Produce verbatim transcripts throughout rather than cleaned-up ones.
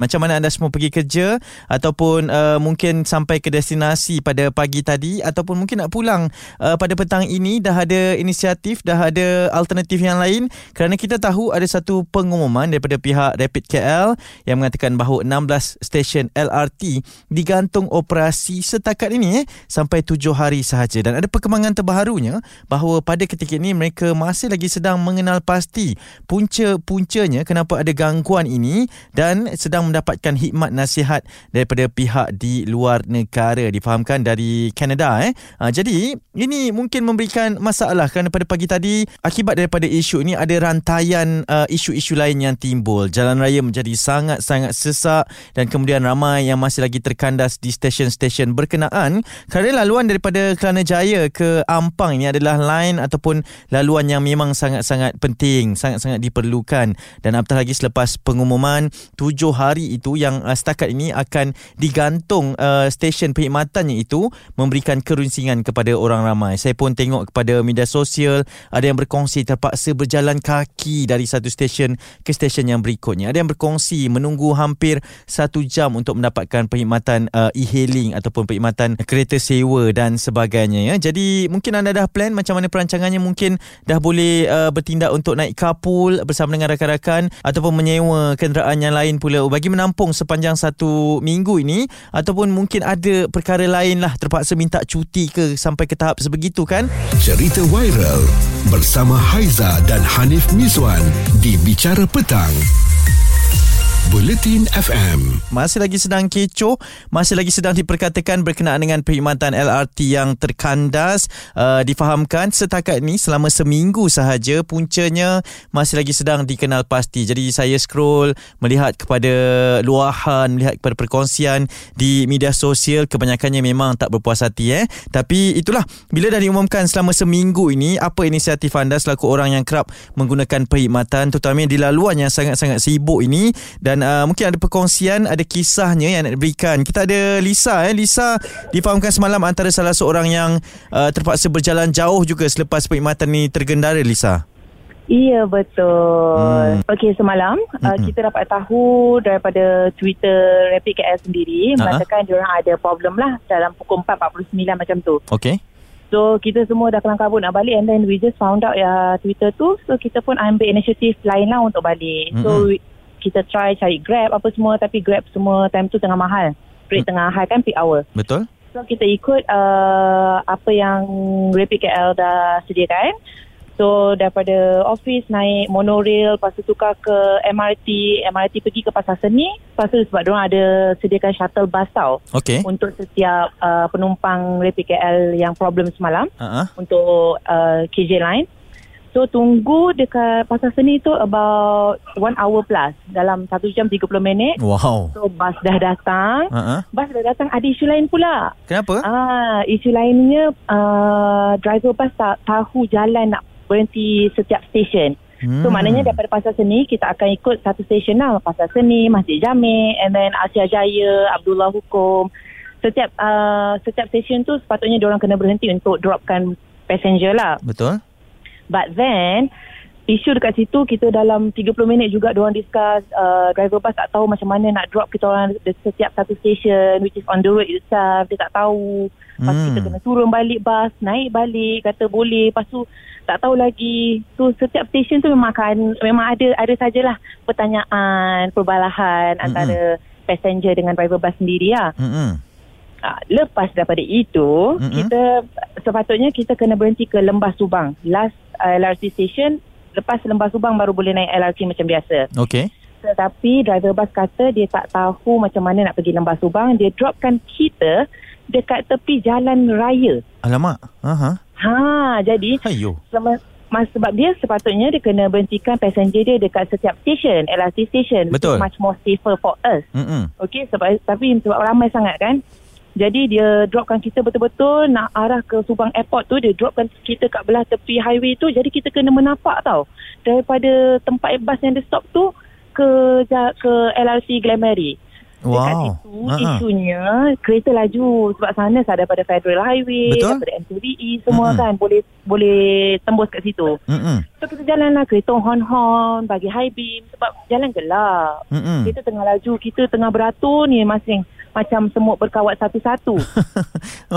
Macam mana anda semua pergi kerja ataupun uh, mungkin sampai ke destinasi pada pagi tadi ataupun mungkin nak pulang uh, pada petang ini, dah ada inisiatif, dah ada alternatif yang lain, kerana kita tahu ada satu pengumuman daripada pihak Rapid K L yang mengatakan bahawa enam belas stesen L R T digantung operasi setakat ini eh, sampai tujuh hari sahaja. Dan ada perkembangan terbarunya bahawa pada ketika ini mereka masih lagi sedang mengenal pasti punca-puncanya kenapa ada gangguan ini dan sedang mendapatkan hikmat nasihat daripada pihak di luar negara, difahamkan dari Kanada eh. Ha, jadi ini mungkin memberikan masalah kerana pada pagi tadi akibat daripada isu ini ada rantaian uh, isu-isu lain yang timbul. Jalan raya menjadi sangat-sangat sesak dan kemudian ramai yang masih lagi terkandas di stesen-stesen berkenaan kerana laluan daripada Kelana Jaya ke Ampang ini adalah line ataupun laluan yang memang sangat-sangat penting, sangat-sangat diperlukan. Dan apatah lagi selepas pengumuman tujuh hari itu yang uh, setakat ini akan digantung uh, stesen perkhidmatannya itu, memberikan kerunsingan kepada orang ramai. Saya pun tengok kepada media sosial, ada yang berkongsi terpaksa berjalan kaki dari satu stesen ke stesen yang berikutnya. Ada yang berkongsi menunggu hampir satu jam untuk mendapatkan perkhidmatan uh, e-hailing ataupun perkhidmatan kereta sewa dan sebagainya ya. Jadi mungkin anda dah plan macam mana perancangannya, mungkin dah boleh uh, bertindak untuk naik carpool bersama dengan rakan-rakan ataupun menyewa kenderaan yang lain pula bagi menampung sepanjang satu minggu ini, ataupun mungkin ada perkara lain lah terpaksa minta cuti ke sampai ke tahap sebegitu kan. Cerita viral bersama Haiza dan Hanif Miswan di Bicara Petang, Bulletin F M. Masih lagi sedang kecoh, masih lagi sedang diperkatakan berkenaan dengan perkhidmatan L R T yang terkandas. Uh, difahamkan setakat ni selama seminggu sahaja puncanya masih lagi sedang dikenal pasti. Jadi saya scroll melihat kepada luahan, melihat kepada perkongsian di media sosial, kebanyakannya memang tak berpuas hati eh. Tapi itulah, bila dah diumumkan selama seminggu ini, apa inisiatif anda selaku orang yang kerap menggunakan perkhidmatan terutamanya di laluan yang sangat-sangat sibuk ini? Dan Uh, mungkin ada perkongsian, ada kisahnya yang nak diberikan. Kita ada Lisa eh. Lisa difahamkan semalam antara salah seorang yang uh, terpaksa berjalan jauh juga selepas perkhidmatan ni tergendara, Lisa. Iya, betul. Hmm. Okey, semalam hmm. uh, kita dapat tahu daripada Twitter Rapid K L sendiri uh-huh. mengatakan diorang ada problem lah dalam pukul empat empat puluh sembilan macam tu. Okey. So kita semua dah kelang kabut nak balik, and then we just found out ya Twitter tu. So kita pun ambil inisiatif lain lah untuk balik. Hmm. So we, kita try cari Grab apa semua, tapi Grab semua time tu tengah mahal. Rate hmm. tengah high kan, peak hour. Betul. So kita ikut uh, apa yang Rapid K L dah sediakan. So daripada office naik monorail, lepas tu tukar ke M R T, M R T pergi ke Pasar Seni. Lepas tu sebab diorang ada sediakan shuttle bus tau. Okay. Untuk setiap uh, penumpang Rapid K L yang problem semalam uh-huh. untuk uh, K J Line. So tunggu dekat Pasar Seni tu about one hour plus. Dalam satu jam tiga puluh minit. Wow. So bas dah datang. Uh-huh. Bas dah datang, ada isu lain pula. Kenapa? Ah, isu lainnya uh, driver bas tak tahu jalan nak berhenti setiap stesen. Hmm. So maknanya daripada Pasar Seni kita akan ikut satu stesen lah. Pasar Seni, Masjid Jamek, and then Asia Jaya, Abdullah Hukum. Setiap uh, setiap stesen tu sepatutnya diorang kena berhenti untuk dropkan passenger lah. Betul. But then, isu dekat situ, kita dalam tiga puluh minit juga diorang discuss, uh, driver bus tak tahu macam mana nak drop kita orang setiap satu station, which is on the road itself, dia tak tahu. Lepas hmm. kita kena turun balik bus, naik balik, kata boleh, lepas tu tak tahu lagi. So, setiap station tu memang akan, memang ada, ada sajalah pertanyaan, perbalahan hmm. antara passenger dengan driver bus sendiri lah. Hmm. Lepas daripada itu, mm-hmm. kita sepatutnya kita kena berhenti ke Lembah Subang. Last uh, L R T station, lepas Lembah Subang baru boleh naik L R T macam biasa. Okey. Tetapi driver bus kata dia tak tahu macam mana nak pergi Lembah Subang. Dia dropkan kita dekat tepi jalan raya. Alamak. Aha. Ha, jadi Hayo. Sama, mas, sebab dia sepatutnya dia kena berhentikan passenger dia dekat setiap station, L R T station. Betul. Much more safer for us. Mm-hmm. Okey, sebab tapi sebab ramai sangat kan. Jadi dia dropkan kita betul-betul nak arah ke Subang Airport tu, dia dropkan kita kat belah tepi highway tu. Jadi kita kena menapak tau, daripada tempat bas yang dia stop tu ke ke L R T Glamari. Dekat wow. situ uh-huh. isunya kereta laju sebab sana saya daripada Federal Highway, betul? Daripada M three E semua mm-hmm. kan boleh boleh tembus kat situ. Mm-hmm. So kita jalanlah kereta hon-hon bagi high beam sebab jalan gelap. Mm-hmm. Kereta tengah laju, kita tengah beratur ni masing macam semut berkawat satu-satu.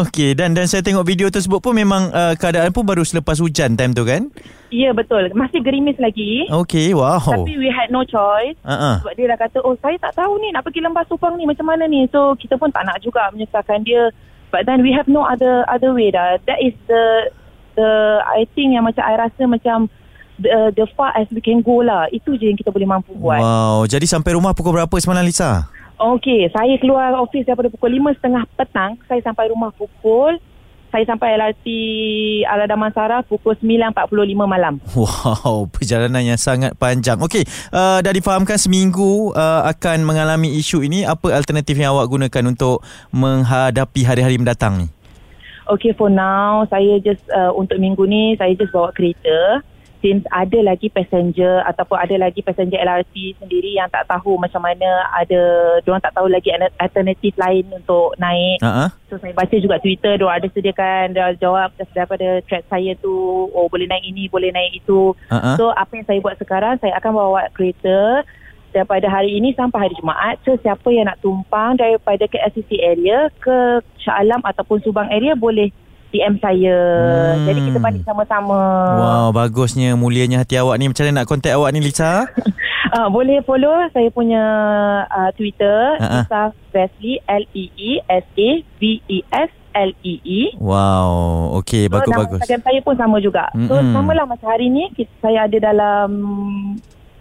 Okey, dan dan saya tengok video tersebut pun memang uh, keadaan pun baru selepas hujan time tu kan? Ya, yeah, betul. Masih gerimis lagi. Okey, wow. Tapi we had no choice. Uh-uh. Sebab dia dah kata, oh saya tak tahu ni nak pergi Lembah Subang ni macam mana ni. So kita pun tak nak juga menyusahkan dia. But then we have no other other way dah. That is the the I think yang macam I rasa macam the, the far as we can go lah. Itu je yang kita boleh mampu buat. Wow, jadi sampai rumah pukul berapa semalam Lisa? Okey, saya keluar ofis daripada pukul lima tiga puluh petang. Saya sampai rumah pukul, saya sampai L R T Ara Damansara pukul sembilan empat puluh lima malam. Wow, perjalanan yang sangat panjang. Okey, uh, dah difahamkan seminggu uh, akan mengalami isu ini. Apa alternatif yang awak gunakan untuk menghadapi hari-hari mendatang ni? Okey, for now, saya just uh, untuk minggu ni, saya just bawa kereta. Since ada lagi passenger ataupun ada lagi passenger L R T sendiri yang tak tahu macam mana, ada diorang tak tahu lagi alternatif lain untuk naik. Uh-huh. So saya baca juga Twitter, diorang ada sediakan diorang jawab daripada thread saya tu, oh boleh naik ini, boleh naik itu. Uh-huh. So apa yang saya buat sekarang, saya akan bawa kereta daripada hari ini sampai hari Jumaat. So siapa yang nak tumpang daripada K L C C area ke Shah Alam ataupun Subang area boleh D M saya. Hmm. Jadi kita balik sama-sama. Wow, bagusnya, mulianya hati awak ni. Macam mana nak contact awak ni, Lisa? uh, boleh follow saya punya uh, Twitter, uh-huh. Isaf Vesli, L E E S A V E S L E E. Wow, okey, so, bagus-bagus. Instagram saya pun sama juga. Mm-mm. So, samalah macam hari ni, kita, saya ada dalam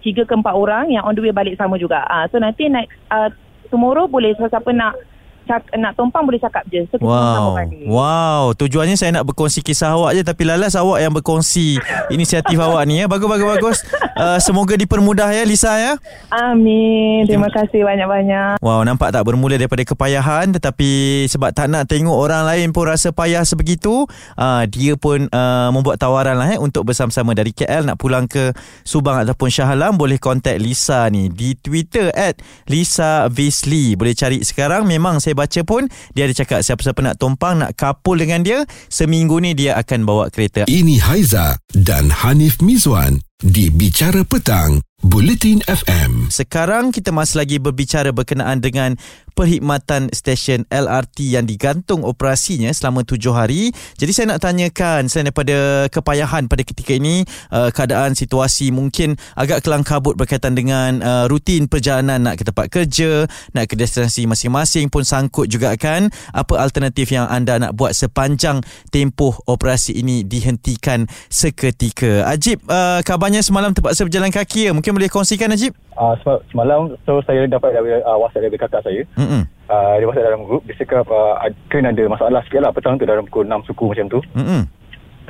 tiga ke empat orang yang on the way balik sama juga. Uh, so, nanti next, uh, tomorrow boleh siapa nak Cak, nak tumpang boleh cakap je. So, wow. Wow. Tujuannya saya nak berkongsi kisah awak je, tapi lalas awak yang berkongsi inisiatif awak ni ya. Bagus, bagus, bagus. Uh, semoga dipermudah ya Lisa ya. Amin. Terima kasih banyak-banyak. Wow, nampak tak, bermula daripada kepayahan, tetapi sebab tak nak tengok orang lain pun rasa payah sebegitu, uh, dia pun uh, membuat tawaran lah eh, untuk bersama-sama dari K L nak pulang ke Subang ataupun Shah Alam, boleh contact Lisa ni di Twitter at Lisa Visli. Boleh cari sekarang. Memang saya baca pun dia ada cakap siapa-siapa nak tumpang, nak kapul dengan dia, seminggu ni dia akan bawa kereta. Ini Haiza dan Hanif Miswan di Bicara Petang, Bulletin F M. Sekarang kita masih lagi berbicara berkenaan dengan perkhidmatan stesen L R T yang digantung operasinya selama tujuh hari. Jadi saya nak tanyakan, selain daripada kepayahan pada ketika ini, uh, keadaan situasi mungkin agak kelam kabut berkaitan dengan uh, rutin perjalanan nak ke tempat kerja, nak ke destinasi masing-masing pun sangkut juga kan. Apa alternatif yang anda nak buat sepanjang tempoh operasi ini dihentikan seketika? Ajib, uh, kabarnya semalam terpaksa berjalan kaki ya. Mungkin boleh kongsikan Najib? Uh, semalam so saya dapat dari uh, WhatsApp dari kakak saya. Mm-hmm. Uh, dia WhatsApp dalam grup. Dia cakap uh, kan ada masalah sikit lah petang tu dalam pukul enam suku macam tu. Mm-hmm.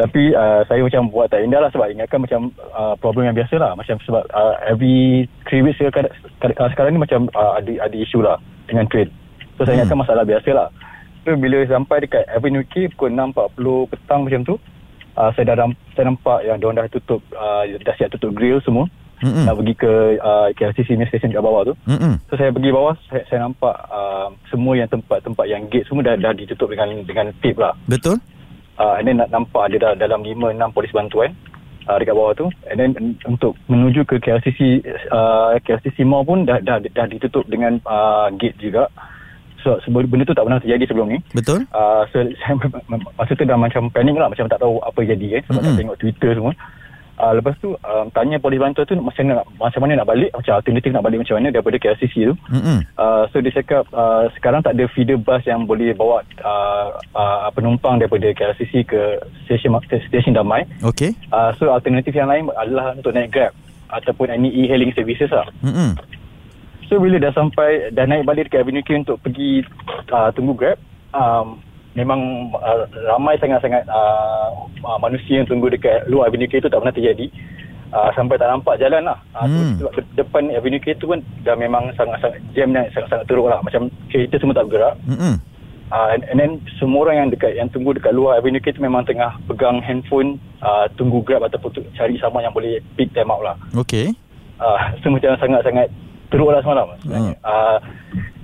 Tapi uh, saya macam buat tak indah lah sebab ingatkan macam uh, problem yang biasa lah. Macam sebab uh, every three weeks sekarang, sekarang ni macam uh, ada, ada isu lah dengan train. So saya ingatkan mm. masalah biasa lah. So bila sampai dekat Avenue K pukul enam empat puluh petang macam tu, uh, saya, dah, saya nampak yang diorang dah tutup, uh, dah siap tutup grill semua. Mm-mm. Nak pergi ke uh, K L C C ni stesen kat bawah tu. Mm-mm. So saya pergi bawah, saya, saya nampak uh, semua yang tempat-tempat yang gate semua dah, dah ditutup dengan dengan tape lah. Betul. Uh, and then nampak ada dah, dalam lima enam polis bantuan uh, dekat bawah tu. And then untuk menuju ke K L C C uh, K L C C Mall pun dah, dah, dah ditutup dengan uh, gate juga. So benda tu tak pernah terjadi sebelum ni. Betul. Uh, so saya masa tu dah macam panik lah, macam tak tahu apa jadi eh, sebab mm-hmm. tak tengok Twitter semua. Uh, lepas tu um, tanya polis bantuan tu macam mana, macam mana nak balik, macam alternatif nak balik macam mana daripada K L C C tu. Mm-hmm. Uh, so dia cakap uh, sekarang tak ada feeder bus yang boleh bawa uh, uh, penumpang daripada K L C C ke stesen stesen Damai. Okay. Uh, so alternatif yang lain adalah untuk naik Grab ataupun any e-hailing services lah. Mm-hmm. So bila dah sampai, dah naik balik ke Avenue K untuk pergi uh, tunggu Grab, um, memang uh, ramai sangat-sangat uh, uh, manusia yang tunggu dekat luar Avenue K tu tak pernah terjadi. Uh, sampai tak nampak jalan lah. Uh, hmm. tu, depan Avenue K tu pun dah memang sangat-sangat jam naik, sangat-sangat teruk lah. Macam kereta semua tak bergerak. Hmm. Uh, and, and then semua orang yang dekat, yang tunggu dekat luar Avenue K tu memang tengah pegang handphone, uh, tunggu Grab ataupun tu, cari saman yang boleh pick them out lah. Okay. Uh, so macam sangat-sangat teruk lah semalam. Hmm. Uh,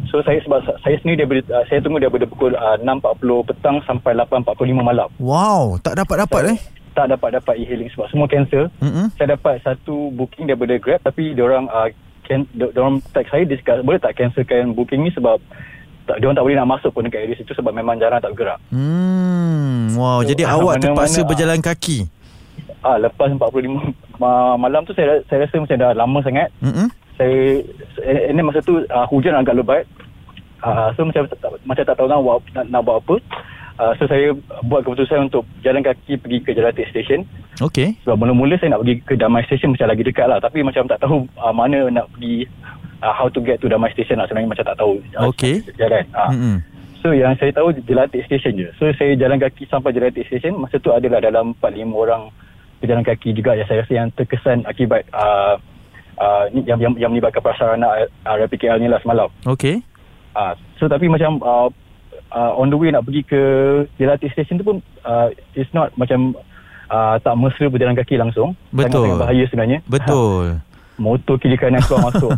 So saya sebab saya sendiri daripada, uh, saya tunggu daripada pukul uh, enam empat puluh petang sampai lapan empat puluh lima malam. Wow, tak dapat-dapat eh. Tak dapat-dapat e-hailing sebab semua cancel. Mm-hmm. Saya dapat satu booking daripada Grab tapi diorang uh, can, diorang tag saya, dia cakap boleh tak cancelkan booking ni sebab tak, diorang tak boleh nak masuk pun dekat area situ sebab memang jarang tak bergerak. Hmm, wow, so, jadi uh, awak terpaksa mana, berjalan kaki? Ah, uh, lepas empat puluh lima uh, malam tu saya saya rasa macam dah lama sangat. Mm-hmm. Saya, ini masa tu uh, hujan agak lebat. Uh, so macam tak, macam tak tahu nak, nak, nak buat apa. Uh, so saya buat keputusan untuk jalan kaki pergi ke Jelatek Station. Okey. Sebab mula-mula saya nak pergi ke Damai Station macam lagi dekat lah. Tapi macam tak tahu uh, mana nak pergi, uh, how to get to Damai Station lah. Sebenarnya macam tak tahu. Okey. Jalan. Uh. Mm-hmm. So yang saya tahu Jelatek Station je. So saya jalan kaki sampai Jelatek Station. Masa tu adalah dalam empat lima orang pejalan kaki juga yang saya rasa yang terkesan akibat uh, uh, yang, yang, yang melibatkan Prasarana uh, Rapid K L ni lah semalam. Okey. Uh, so tapi macam... Uh, Uh, on the way nak pergi ke Jelatek Station tu pun uh, it's not macam uh, tak mesra berjalan kaki langsung. Betul. Sangat-sangat bahaya sebenarnya. Betul. Ha, motor kiri kanan keluar masuk.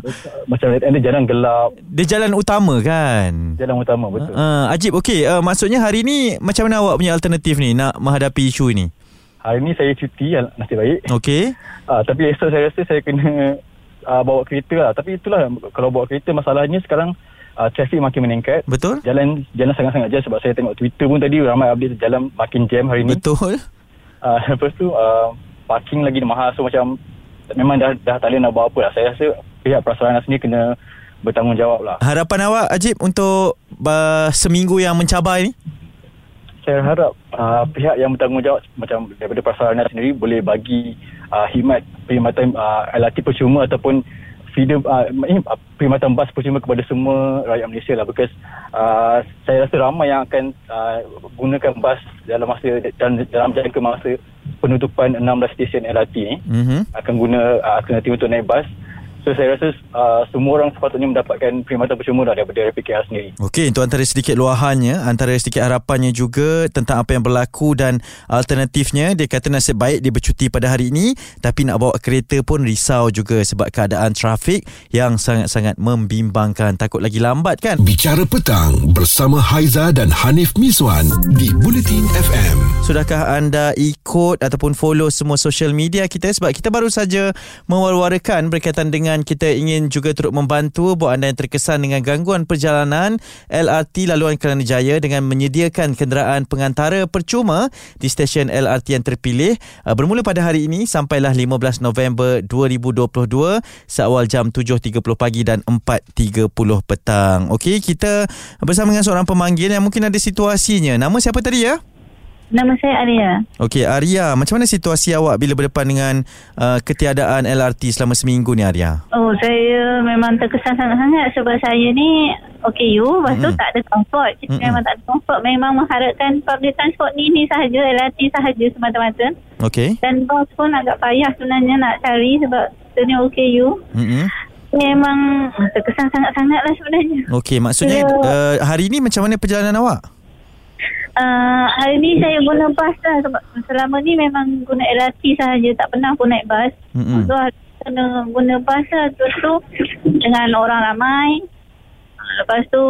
Macam and dia jalan gelap. Dia jalan utama kan? Jalan utama, betul. Uh, Ajib, okey. Uh, maksudnya hari ni macam mana awak punya alternatif ni nak menghadapi isu ni? Hari ni saya cuti, nasib baik. Okey. Uh, tapi esok saya rasa saya kena uh, bawa kereta lah. Tapi itulah, kalau bawa kereta masalahnya sekarang Uh, trafik makin meningkat. Betul. Jalan jalan sangat-sangat jam sebab saya tengok Twitter pun tadi ramai update jalan makin jam hari ni. Betul. Uh, lepas tu uh, parking lagi mahal. So macam memang dah dah tak boleh nak buat apa lah. Saya rasa pihak Prasarana sendiri kena bertanggungjawab lah. Harapan awak Ajib untuk uh, seminggu yang mencabar ni? Saya harap uh, pihak yang bertanggungjawab macam daripada Prasarana sendiri boleh bagi uh, khidmat perkhidmatan uh, L R T percuma ataupun feeder uh, perkhidmatan bas percuma kepada semua rakyat Malaysia lah, because uh, saya rasa ramai yang akan uh, gunakan bas dalam masa dalam, dalam jangka masa penutupan enam belas stesen L R T ni. Mm-hmm. Akan guna uh, alternatif untuk naik bas. So saya rasa uh, semua orang sepatutnya mendapatkan perkhidmatan percuma lah daripada R P K H sendiri. Okey, itu antara sedikit luahannya, antara sedikit harapannya juga tentang apa yang berlaku dan alternatifnya. Dia kata nasib baik dia bercuti pada hari ini, tapi nak bawa kereta pun risau juga sebab keadaan trafik yang sangat-sangat membimbangkan. Takut lagi lambat kan? Bicara Petang bersama Haiza dan Hanif Miswan di Bulletin F M. Sudahkah anda ikut ataupun follow semua social media kita? Sebab kita baru saja mewar-warakan berkaitan dengan kita ingin juga turut membantu buat anda yang terkesan dengan gangguan perjalanan L R T laluan Kelana Jaya dengan menyediakan kenderaan pengantara percuma di stesen L R T yang terpilih bermula pada hari ini sampailah lima belas November dua ribu dua puluh dua seawal jam tujuh tiga puluh pagi dan empat tiga puluh petang. Okey, kita bersama dengan seorang pemanggil yang mungkin ada situasinya. Nama siapa tadi ya? Nama saya Arya. Okey, Arya. Macam mana situasi awak bila berdepan dengan uh, ketiadaan L R T selama seminggu ni, Arya? Oh, saya memang terkesan sangat-sangat sebab saya ni O K U, lepas mm-hmm. tu tak ada transport. Kita mm-hmm. memang tak ada transport. Memang mengharapkan public transport ni ni sahaja, L R T sahaja semata-mata. Okey. Dan bos pun agak payah sebenarnya nak cari sebab kita ni O K U. Mm-hmm. Memang terkesan sangat-sangat lah sebenarnya. Okey, maksudnya so, uh, hari ni macam mana perjalanan awak? Uh, hari ni saya guna bas lah sebab selama ni memang guna L R T sahaja, tak pernah pun naik bas. Mm-hmm. So hari ni kena guna bas lah, terus tu dengan orang ramai, lepas tu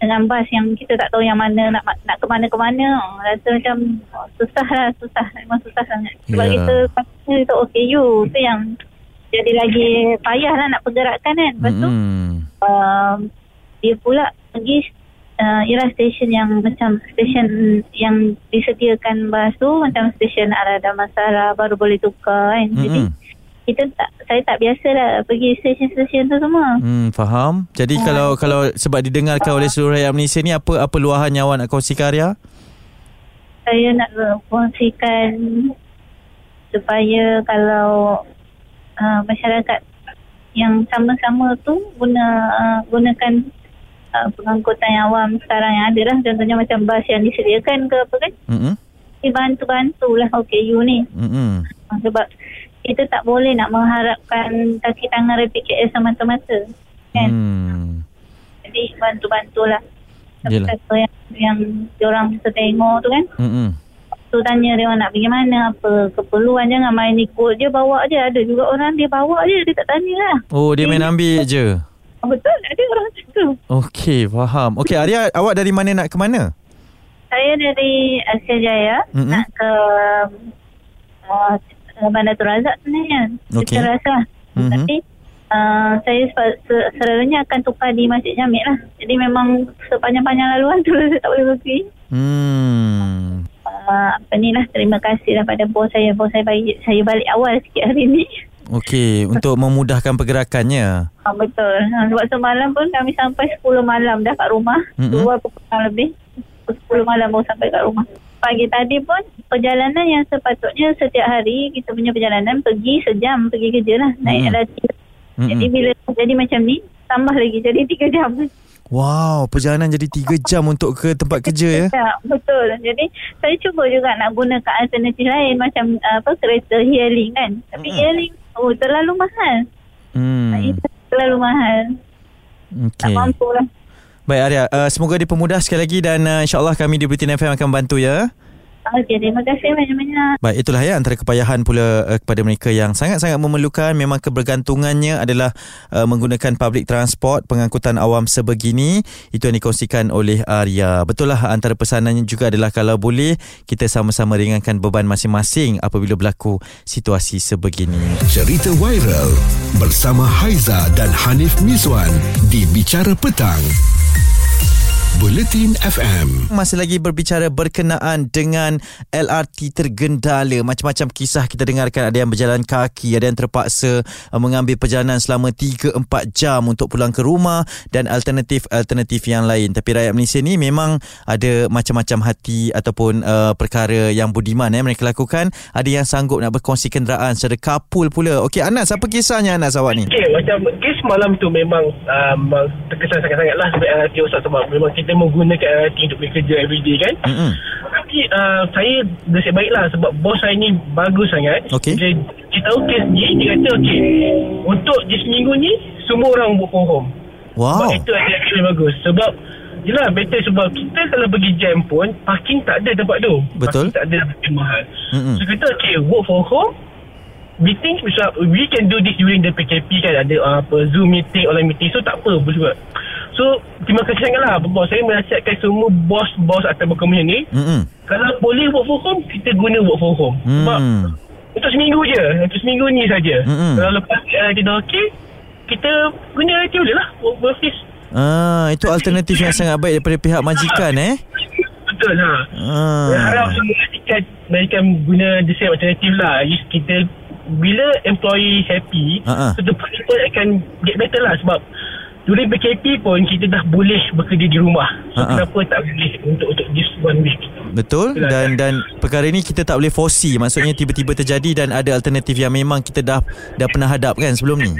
dengan bas yang kita tak tahu yang mana nak nak ke mana ke mana, rasa macam susah lah, susah memang susah sangat sebab yeah. kita pakai tu O K U tu yang jadi lagi payah lah nak pergerakan kan. Lepas tu mm-hmm. uh, dia pula pergi Uh, ialah stesen yang macam stesen yang disediakan bas tu macam stesen Ara Damansara baru boleh tukar kan. Mm-hmm. Jadi kita tak, saya tak biasalah pergi stesen-stesen tu semua. Hmm, faham. Jadi ha. kalau kalau sebab didengarkan ha. oleh seluruh rakyat Malaysia ni, apa apa luahan yang awak nak kongsikan, Arya? Saya nak kongsikan supaya kalau uh, masyarakat yang sama-sama tu guna uh, gunakan Uh, pengangkutan yang awam sekarang yang ada lah, contohnya macam bas yang disediakan ke apa kan, mm-hmm. dibantu-bantulah O K U ni. Mm-hmm. Uh, sebab kita tak boleh nak mengharapkan kaki tangan R P K L semata-mata kan. Mm. Jadi bantu-bantulah kata yang, yang diorang setengok tu kan. Mm-hmm. Tu tanya dia nak pergi mana, apa keperluan, jangan main ikut je bawa je. Ada juga orang dia bawa je, dia tak tanya lah. Oh, dia main ambil je. Betul, ada orang tu. Okey, faham. Okey, Arya, awak dari mana nak ke mana? Saya dari Asia Jaya, mm-hmm. nak ke uh, Bandar Tun Razak sebenarnya. Okey. Kita rasa. Mm-hmm. Tapi uh, saya selalunya akan tukar di Masjid Jamek lah. Jadi memang sepanjang-panjang laluan tu saya tak boleh pergi. Hmm. Uh, apa ni lah, terima kasih lah pada bos saya. Bos saya balik, saya balik awal sikit hari ni. Okey, untuk memudahkan pergerakannya. Ah, betul. Ha, sebab semalam pun kami sampai sepuluh malam dah kat rumah. Dua mm-hmm. pukul lebih. sepuluh malam baru sampai kat rumah. Pagi tadi pun perjalanan yang sepatutnya setiap hari kita punya perjalanan pergi sejam pergi kerja lah. Naik mm-hmm. L R T. Mm-hmm. Jadi bila jadi macam ni, tambah lagi jadi tiga jam. Wow, perjalanan jadi tiga jam untuk ke tempat kerja ya? Ya, betul. Jadi saya cuba juga nak gunakan alternatif lain macam apa kereta hailing kan. Tapi mm-hmm. hailing oh terlalu mahal. Hmm. Terlalu mahal. Okay. Tak mampu lah. Baik Arya, uh, semoga dipermudah sekali lagi dan uh, insyaAllah kami di Bulletin F M akan bantu ya. Okey, terima kasih banyak-banyak. Baik, itulah ya antara kepayahan pula uh, kepada mereka yang sangat-sangat memerlukan. Memang kebergantungannya adalah uh, menggunakan public transport, pengangkutan awam sebegini. Itu yang dikongsikan oleh Arya. Betul lah, antara pesanannya juga adalah kalau boleh kita sama-sama ringankan beban masing-masing apabila berlaku situasi sebegini. Cerita viral bersama Haiza dan Hanif Miswan di Bicara Petang. Bulletin F M. Masih lagi berbicara berkenaan dengan L R T tergendala. Macam-macam kisah kita dengarkan. Ada yang berjalan kaki, ada yang terpaksa mengambil perjalanan selama tiga empat jam untuk pulang ke rumah dan alternatif-alternatif yang lain. Tapi rakyat Malaysia ni memang ada macam-macam hati ataupun uh, perkara yang budiman eh, mereka lakukan. Ada yang sanggup nak berkongsi kenderaan secara kapul pula. Okey Anas, apa kisahnya Anas awak ni? Okey, macam kes malam tu memang um, terkesan sangat-sangat lah sebab L R T rosak sebab memang kita menggunakan L R T untuk pergi kerja everyday kan. Mm-hmm. Tapi uh, saya nasib baiklah sebab bos saya ni bagus sangat. Okay. Dia, dia tahu kes ni, dia kata okey, untuk di seminggu ni semua orang work from home. Wow. Sebab itu ada actually bagus. Sebab yelah better sebab kita kalau pergi jam pun parking tak ada tempat tu. Betul. Parking tak ada tempat mahal. Mm-hmm. So kata okey, work from home. We think we can do this during the P K P kan, ada uh, apa Zoom meeting, online meeting. So tak apa sebab. So terima kasih sangatlah bos. Saya menasihatkan semua bos-bos atau berkomunikasi ni, mm-hmm. kalau boleh work from home, kita guna work from home. Mm. Sebab untuk seminggu je, untuk seminggu ni saja. Mm-hmm. Kalau lepas uh, kita dah okey, kita guna L R T boleh lah, work from office. Ah, itu alternatif yang sangat baik daripada pihak majikan eh. Betul lah. Ah. Saya harap semua majikan, majikan guna the same alternative lah. Kita bila employee happy, uh-huh. so the people akan get better lah sebab during P K P pun kita dah boleh bekerja di rumah. So uh-huh. kenapa tak boleh untuk untuk this one week? Betul, betul dan kan? Dan perkara ni kita tak boleh foresee. Maksudnya tiba-tiba terjadi dan ada alternatif yang memang kita dah dah pernah hadapkan sebelum ni.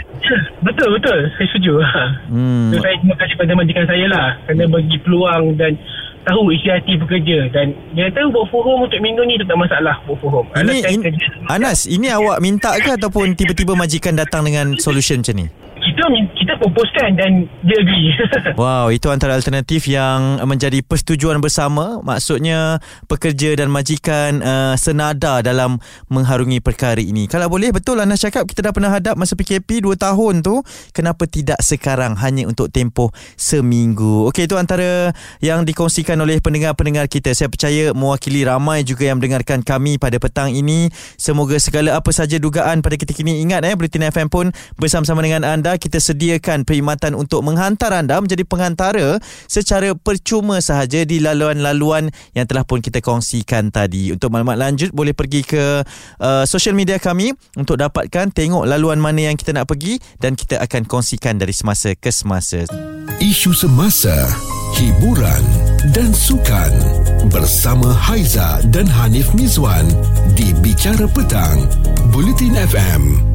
Betul betul, saya setuju. Hmm. So saya terima kasih pada majikan saya lah kerana bagi peluang dan tahu isi hati bekerja dan dia tahu work from home untuk minggu ni tu tak masalah work from home. Ini, in, Anas, ini awak minta ke ataupun tiba-tiba majikan datang dengan solution macam ni? Kita kita proposekan dan dia agree. Wow, itu antara alternatif yang menjadi persetujuan bersama. Maksudnya pekerja dan majikan uh, senada dalam mengharungi perkara ini. Kalau boleh, betul Anas cakap kita dah pernah hadap masa P K P dua tahun tu. Kenapa tidak sekarang hanya untuk tempoh seminggu? Okey, itu antara yang dikongsikan oleh pendengar-pendengar kita. Saya percaya mewakili ramai juga yang mendengarkan kami pada petang ini. Semoga segala apa saja dugaan pada ketika ini. Ingat eh, Bulletin F M pun bersama-sama dengan anda kita sediakan perkhidmatan untuk menghantar anda menjadi pengantara secara percuma sahaja di laluan-laluan yang telah pun kita kongsikan tadi. Untuk maklumat lanjut boleh pergi ke uh, social media kami untuk dapatkan tengok laluan mana yang kita nak pergi dan kita akan kongsikan dari semasa ke semasa. Isu semasa, hiburan dan sukan bersama Haiza dan Hanif Miswan di Bicara Petang Bulletin F M.